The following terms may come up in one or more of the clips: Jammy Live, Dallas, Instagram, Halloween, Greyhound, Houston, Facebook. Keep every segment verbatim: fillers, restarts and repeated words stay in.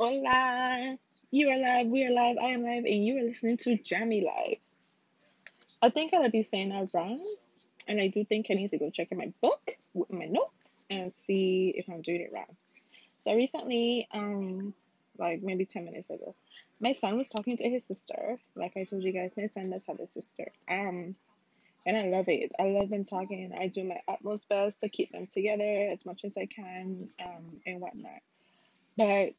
Hola! You are live, we are live, I am live, and you are listening to Jammy Live. I think I'll be saying that wrong, and I do think I need to go check in my book, with my notes, and see if I'm doing it wrong. So recently, um, like maybe ten minutes ago, my son was talking to his sister. Like I told you guys, my son does have a sister. Um, and I love it. I love them talking. I do my utmost best to keep them together as much as I can, um, and whatnot. But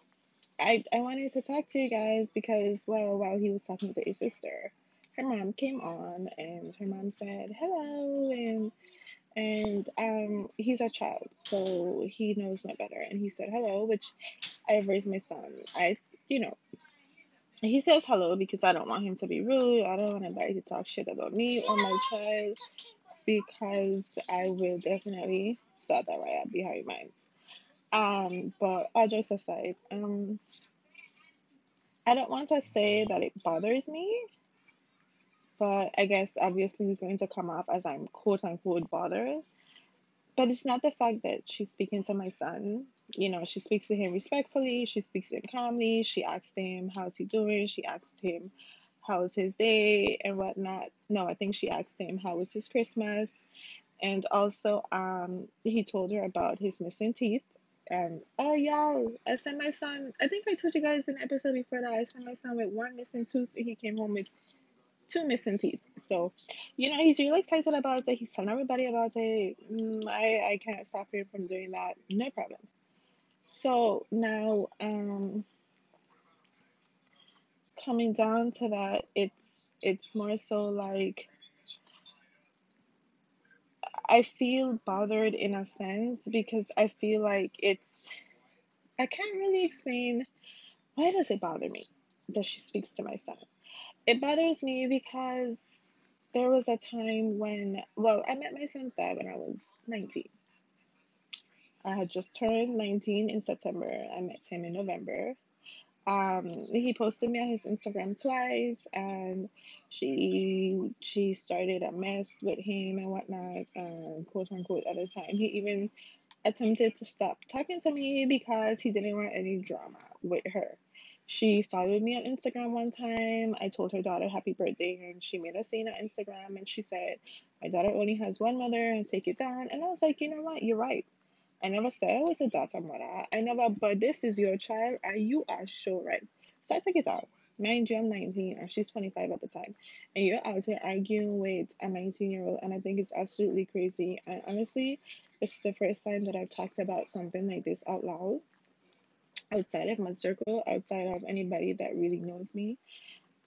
I, I wanted to talk to you guys because, well, while he was talking to his sister, her mom came on, and her mom said, hello, and and um, he's a child, so he knows no better, and he said hello, which I raised my son. I, you know, he says hello because I don't want him to be rude. I don't want anybody to talk shit about me or my child because I will definitely start that right up behind mine. Um, but all jokes aside, um, I don't want to say that it bothers me, but I guess obviously it's going to come off as I'm quote-unquote bothered. But it's not the fact that she's speaking to my son. You know, she speaks to him respectfully, she speaks to him calmly, she asks him, how's he doing? She asked him, how's his day and whatnot. No, I think she asked him, how was his Christmas? And also, um, he told her about his missing teeth. Um, oh, y'all, I sent my son, I think I told you guys in an episode before that I sent my son with one missing tooth, and he came home with two missing teeth. So, you know, he's really excited about it. He's telling everybody about it. Mm, I, I can't stop him from doing that. No problem. So now, um, coming down to that, it's, it's more so like, I feel bothered in a sense because I feel like it's, I can't really explain why does it bother me that she speaks to my son. It bothers me because there was a time when, well, I met my son's dad when I was nineteen. I had just turned nineteen in September. I met him in November. Um, he posted me on his Instagram twice, and she she started a mess with him and whatnot, um, quote unquote, at the time. He even attempted to stop talking to me because he didn't want any drama with her. She followed me on Instagram one time. I told her daughter happy birthday, and she made a scene on Instagram, and she said, my daughter only has one mother, and take it down. And I was like, you know what, you're right. I never said I was a daughter mother. I never, but this is your child, and you are sure right. So I took it out. Mind you, I'm nineteen, and she's twenty-five at the time. And you're out here arguing with a nineteen-year-old, and I think it's absolutely crazy. And honestly, this is the first time that I've talked about something like this out loud, outside of my circle, outside of anybody that really knows me.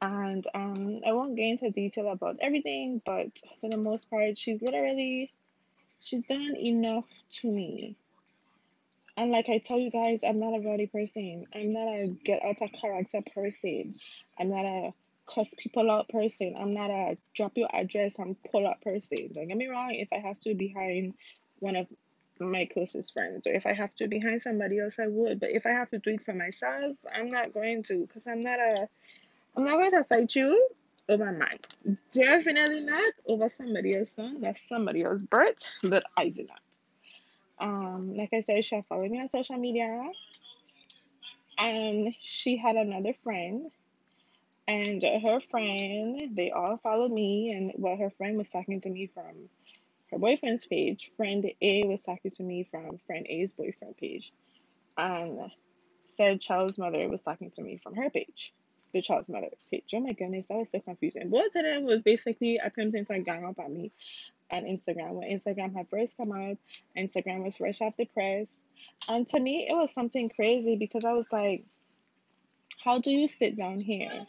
And um, I won't get into detail about everything, but for the most part, she's literally, she's done enough to me. And like I tell you guys, I'm not a rowdy person. I'm not a get out of character person. I'm not a cuss people out person. I'm not a drop your address and pull up person. Don't get me wrong, if I have to behind one of my closest friends, or if I have to behind somebody else, I would. But if I have to do it for myself, I'm not going to, because I'm not a, I'm not going to fight you over mine. Definitely not over somebody else's son. That's somebody else's birth, but I do not. Um, like I said, she had followed me on social media, and she had another friend, and her friend, they all followed me, and, well, her friend was talking to me from her boyfriend's page, friend A was talking to me from friend A's boyfriend page, and said child's mother was talking to me from her page, the child's mother page. Oh my goodness, that was so confusing. Both of them was basically attempting to gang up on me on Instagram. When Instagram had first come out, Instagram was fresh off the press. And to me, it was something crazy because I was like, how do you sit down here?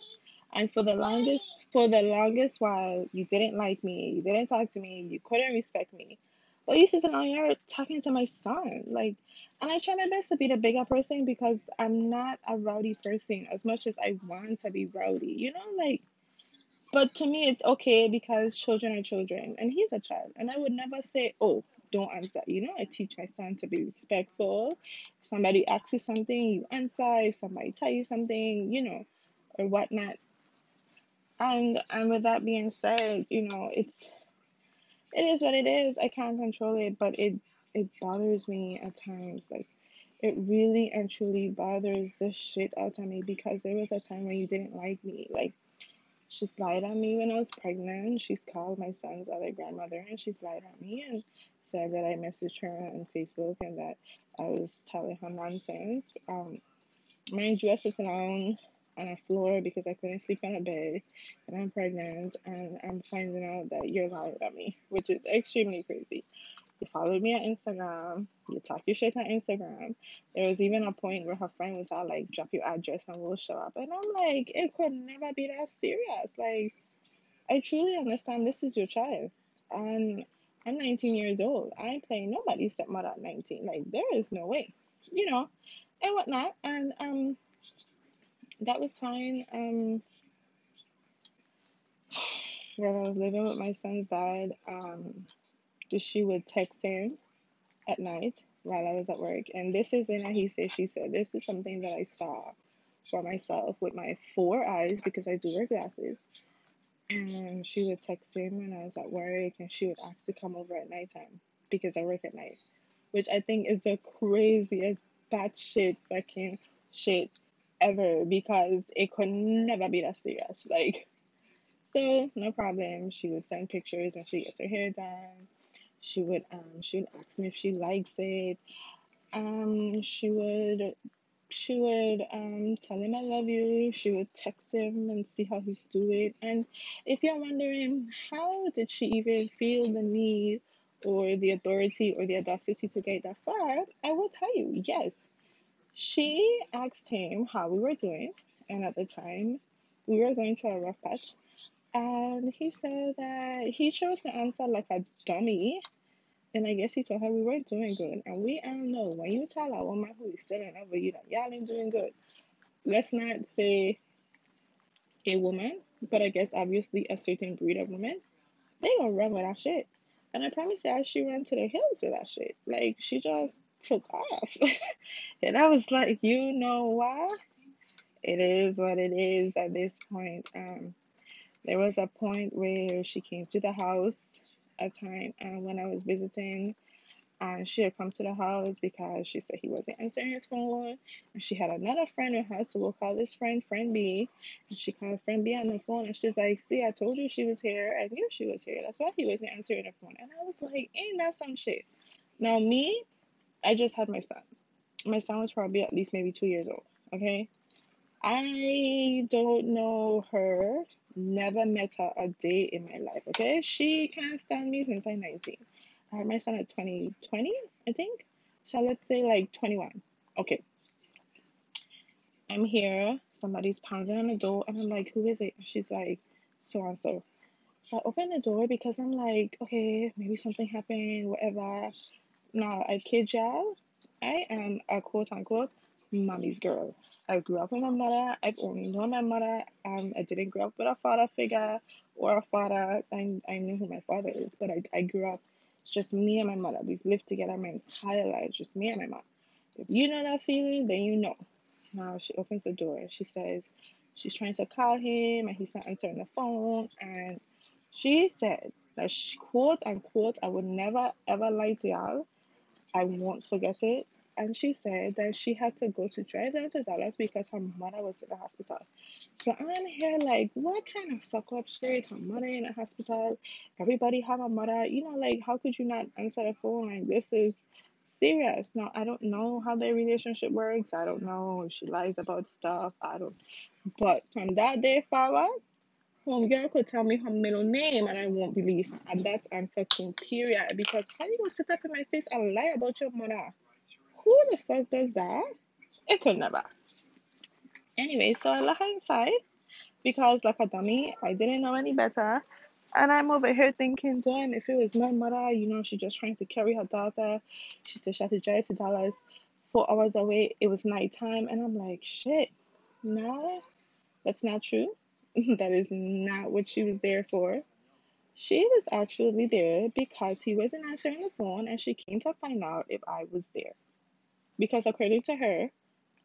And for the longest, for the longest while, you didn't like me, you didn't talk to me, you couldn't respect me. But you sitting on here talking to my son. Like, and I try my best to be the bigger person because I'm not a rowdy person as much as I want to be rowdy, you know, like. But to me, it's okay because children are children, and he's a child. And I would never say, oh, don't answer. You know, I teach my son to be respectful. If somebody asks you something, you answer. If somebody tells you something, you know, or whatnot. And and with that being said, you know, it's, it is what it is. I can't control it, but it, it bothers me at times. Like, it really and truly bothers the shit out of me, because there was a time when you didn't like me. Like, she's lied on me when I was pregnant. She's called my son's other grandmother, and she's lied on me and said that I messaged her on Facebook and that I was telling her nonsense. Um, my dress is down on a floor because I couldn't sleep on a bed, and I'm pregnant, and I'm finding out that you're lying about me, which is extremely crazy. You followed me on Instagram. You talk your shit on Instagram. There was even a point where her friend was all like, drop your address and we'll show up. And I'm like, it could never be that serious. Like, I truly understand this is your child. And I'm nineteen years old. I ain't playing nobody's stepmother at nineteen. Like, there is no way, you know, and whatnot. And um, that was fine. Um, when I was living with my son's dad, um, she would text him at night while I was at work. And this isn't a he said, she said. This is something that I saw for myself with my four eyes, because I do wear glasses. And she would text him when I was at work, and she would ask to come over at nighttime because I work at night, which I think is the craziest batshit fucking shit ever, because it could never be that serious. Like, so no problem. She would send pictures when she gets her hair done. She would um she would ask me if she likes it. Um she would she would um tell him I love you. She would text him and see how he's doing. And if you're wondering how did she even feel the need or the authority or the audacity to get that far, I will tell you, yes. She asked him how we were doing, and at the time we were going through a rough patch. And he said that he chose to answer like a dummy. And I guess he told her we weren't doing good. And we all know, when you tell a woman who is still in love with you that y'all ain't doing good, let's not say a woman, but I guess obviously a certain breed of women, they gonna run with that shit. And I promise y'all, she ran to the hills with that shit. Like, she just took off. And I was like, you know what? It is what it is at this point. Um... There was a point where she came to the house a time uh, when I was visiting, and she had come to the house because she said he wasn't answering his phone. And she had another friend in her house, so we'll call this friend Friend B. And she called Friend B on the phone, and she's like, see, I told you she was here. I knew she was here. That's why he wasn't answering the phone. And I was like, ain't that some shit? Now, me, I just had my son. My son was probably at least maybe two years old, okay? I don't know her. Never met her a day in my life, okay? She can't stand me since I'm nineteen. I had my son at twenty, twenty, I think. So let's say like twenty-one. Okay. I'm here. Somebody's pounding on the door, and I'm like, who is it? And she's like, so-and-so. So I open the door because I'm like, okay, maybe something happened, whatever. Now, I kid y'all, I am a quote-unquote mommy's girl. I grew up with my mother. I've only known my mother. Um, I didn't grow up with a father figure or a father. I, I knew who my father is, but I, I grew up, it's just me and my mother. We've lived together my entire life, just me and my mom. If you know that feeling, then you know. Now she opens the door and she says she's trying to call him and he's not answering the phone. And she said that, she, quote unquote, I would never ever lie to y'all. I won't forget it. And she said that she had to go to drive down to Dallas because her mother was in the hospital. So I'm here like, what kind of fuck up shit? Her mother in the hospital. Everybody have a mother. You know, like, how could you not answer the phone? Like, this is serious. Now, I don't know how their relationship works. I don't know if she lies about stuff. I don't. But from that day forward, homegirl could tell me her middle name and I won't believe her. And that's unfucking period. Because how you gonna sit up in my face and lie about your mother? Who the fuck does that? It could never. Anyway, so I let her inside because, like a dummy, I didn't know any better. And I'm over here thinking, damn, if it was my mother, you know, she's just trying to carry her daughter. She said she had to drive to Dallas four hours away. It was nighttime. And I'm like, shit, no, that's not true. That is not what she was there for. She was actually there because he wasn't answering the phone, and she came to find out if I was there. Because according to her,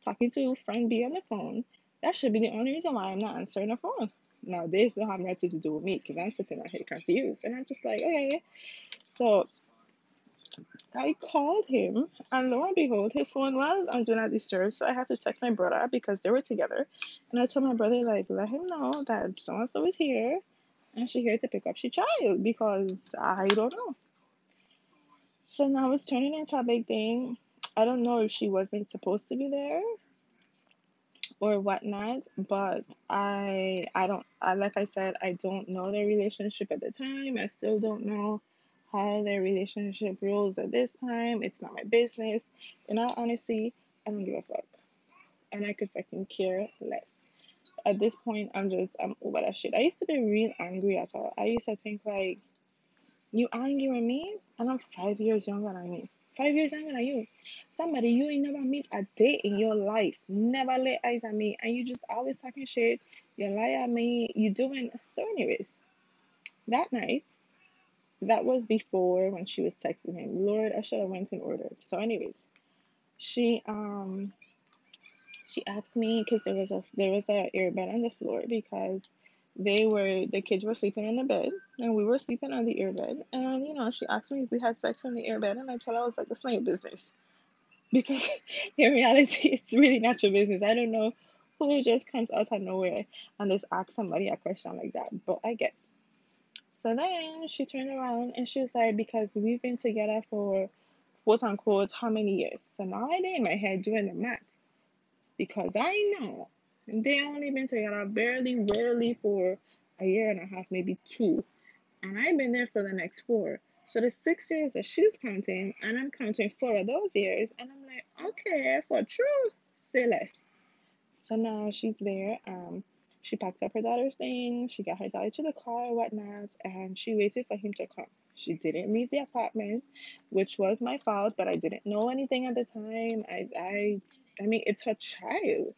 talking to friend B on the phone, that should be the only reason why I'm not answering the phone. Now, this don't have nothing to do with me because I'm sitting out here confused. And I'm just like, okay. So I called him, and lo and behold, his phone was on Do Not Disturb, so I had to text my brother because they were together. And I told my brother, like, let him know that so-and-so is here, and she's here to pick up she child, because I don't know. So now it's turning into a big thing. I don't know if she wasn't supposed to be there or whatnot, but I I don't, I, like I said, I don't know their relationship at the time. I still don't know how their relationship rolls at this time. It's not my business. In all honesty, I don't give a fuck. And I could fucking care less. At this point, I'm just, I'm over that shit. I used to be real angry at all. I used to think, like, you angry with me? And I'm five years younger than me. Five years younger than you. Somebody you ain't never meet a day in your life. Never lay eyes on me. And you just always talking shit. You lie at me. You doing... So anyways, that night, that was before when she was texting him. Lord, I should have went in order. So anyways, she um she asked me, because there was a there was a airbed on the floor, because they were the kids were sleeping in the bed and we were sleeping on the airbed. And you know, she asked me if we had sex on the airbed, and I told her I was like, that's not your business. Because in reality, it's really not your business. I don't know who just comes out of nowhere and just asks somebody a question like that, but I guess. So then she turned around and she was like, because we've been together for quote unquote how many years? So now I did in my head doing the math, because I know they only been together barely, barely for a year and a half, maybe two. And I've been there for the next four. So the six years that she's counting, and I'm counting four of those years, and I'm like, okay, for true, say less. So now she's there, um, she packed up her daughter's things, she got her daughter to the car and whatnot, and she waited for him to come. She didn't leave the apartment, which was my fault, but I didn't know anything at the time. I I, I mean, it's her child.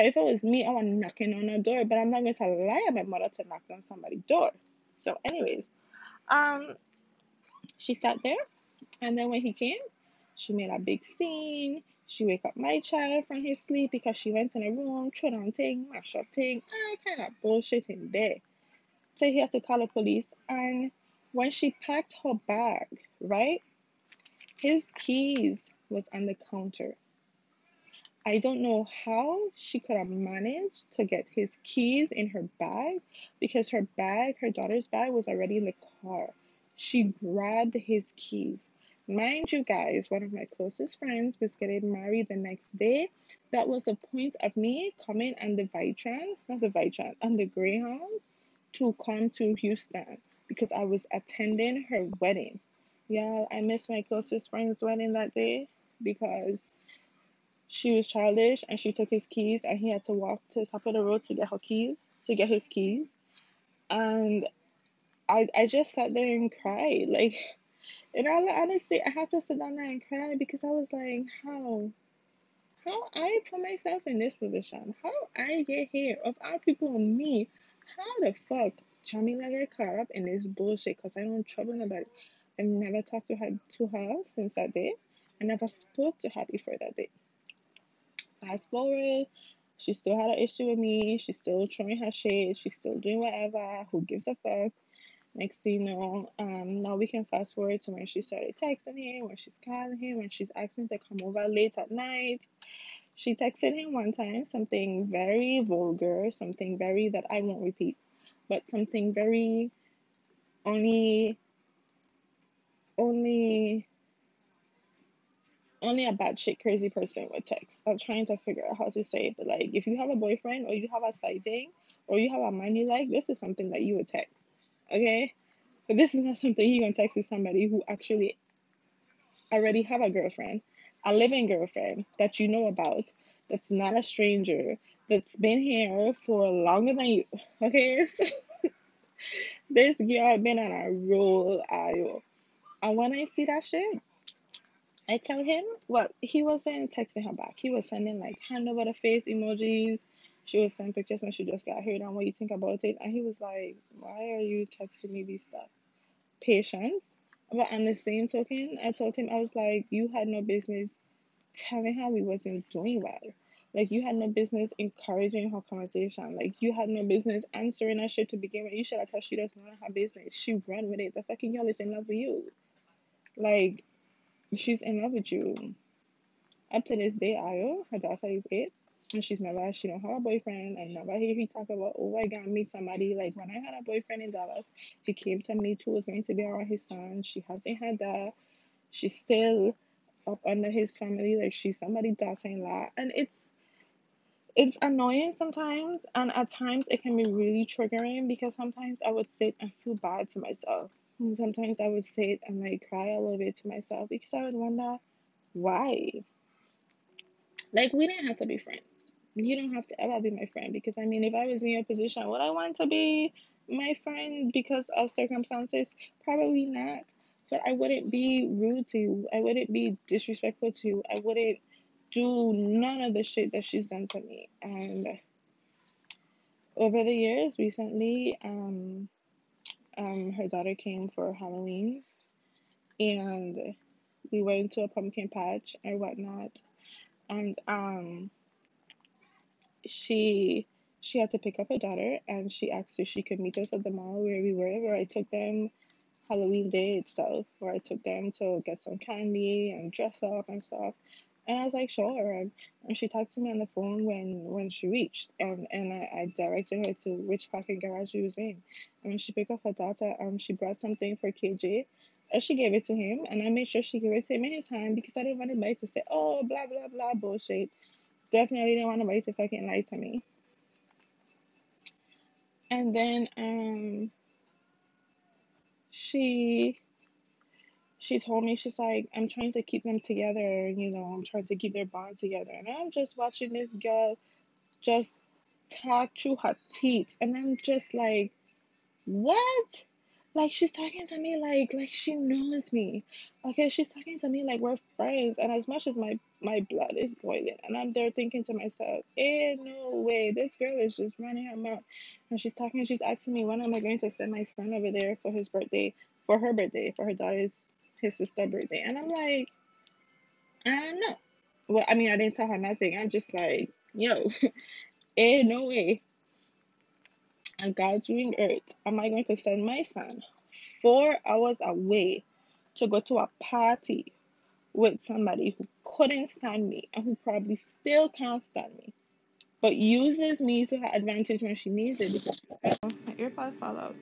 If it was me, I was knocking on her door, but I'm not going to lie to my mother to knock on somebody's door. So anyways, um, she sat there, and then when he came, she made a big scene. She wake up my child from his sleep because she went in the room, throw down thing, mash up thing, all kind of bullshit in there. So he had to call the police. And when she packed her bag, right, his keys was on the counter. I don't know how she could have managed to get his keys in her bag, because her bag, her daughter's bag, was already in the car. She grabbed his keys. Mind you guys, one of my closest friends was getting married the next day. That was the point of me coming on the Vitran, not the Vitran, on the Greyhound to come to Houston, because I was attending her wedding. Y'all, I missed my closest friend's wedding that day because she was childish and she took his keys, and he had to walk to the top of the road to get her keys, to get his keys. And I, I just sat there and cried, like... And I honestly, I had to sit down there and cry, because I was like, how? How I put myself in this position? How I get here? Of all people, me, how the fuck Jammy got caught up in this bullshit? Because I don't trouble nobody. I've never talked to her, to her since that day. I never spoke to her before that day. Fast forward, she still had an issue with me. She's still throwing her shit. She's still doing whatever. Who gives a fuck? Next thing you know, um, now we can fast forward to when she started texting him, when she's calling him, when she's asking to come over late at night. She texted him one time something very vulgar, something very that I won't repeat, but something very only, only, only a bad shit crazy person would text. I'm trying to figure out how to say it, but like, if you have a boyfriend or you have a side thing or you have a man you like, this is something that you would text. Okay, but this is not something you're gonna text to somebody who actually already have a girlfriend, a living girlfriend that you know about, that's not a stranger, that's been here for longer than you. Okay, so this girl been on a roll, aisle. And when I see that shit, I tell him, well, he wasn't texting her back. He was sending like hand over the face emojis. She was sending pictures when she just got here and what you think about it. And he was like, why are you texting me this stuff? Patience. But on the same token, I told him, I was like, you had no business telling her we wasn't doing well. Like, you had no business encouraging her conversation. Like, you had no business answering her shit to begin with. You should have told her she doesn't know her business. She ran with it. The fucking girl is in love with you. Like, she's in love with you. Up to this day, Ayo, her daughter is eight, and she's never, she don't have a boyfriend. I never hear you talk about, oh, I gotta meet somebody. Like, when I had a boyfriend in Dallas, he came to me too, was going to be around his son. She hasn't had that. She's still up under his family. Like, she's somebody's daughter-in-law. And it's, it's annoying sometimes, and at times it can be really triggering, because sometimes I would sit and feel bad to myself. And sometimes I would sit and like cry a little bit to myself, because I would wonder why. Like, we didn't have to be friends. You don't have to ever be my friend, because I mean, if I was in your position, would I want to be my friend because of circumstances? Probably not. So I wouldn't be rude to you. I wouldn't be disrespectful to you. I wouldn't do none of the shit that she's done to me. And over the years, recently, um, um, her daughter came for Halloween, and we went to a pumpkin patch and whatnot, and um, she she had to pick up her daughter, and she asked if she could meet us at the mall where we were, where I took them Halloween day itself, where I took them to get some candy and dress up and stuff. And I was like, sure. And she talked to me on the phone when, when she reached. And, and I, I directed her to which parking garage she was in. And when she picked up her daughter, um, she brought something for K J. And she gave it to him. And I made sure she gave it to him in his hand, because I didn't want anybody to say, oh, blah, blah, blah, bullshit. Definitely didn't want anybody to fucking lie to me. And then um, she... She told me, she's like, I'm trying to keep them together, you know, I'm trying to keep their bond together. And I'm just watching this girl just talk through her teeth. And I'm just like, what? Like, she's talking to me like, like she knows me. Okay, she's talking to me like we're friends. And as much as my, my blood is boiling, and I'm there thinking to myself, eh, no way, this girl is just running her mouth. And she's talking, she's asking me, when am I going to send my son over there for his birthday, for her birthday, for her daughter's, his sister's birthday. And I'm like, I don't know. Well, I mean, I didn't tell her nothing. I'm just like, yo, eh, no way. On God's green earth, am I going to send my son four hours away to go to a party with somebody who couldn't stand me and who probably still can't stand me, but uses me to her advantage when she needs it? My earpod fell out.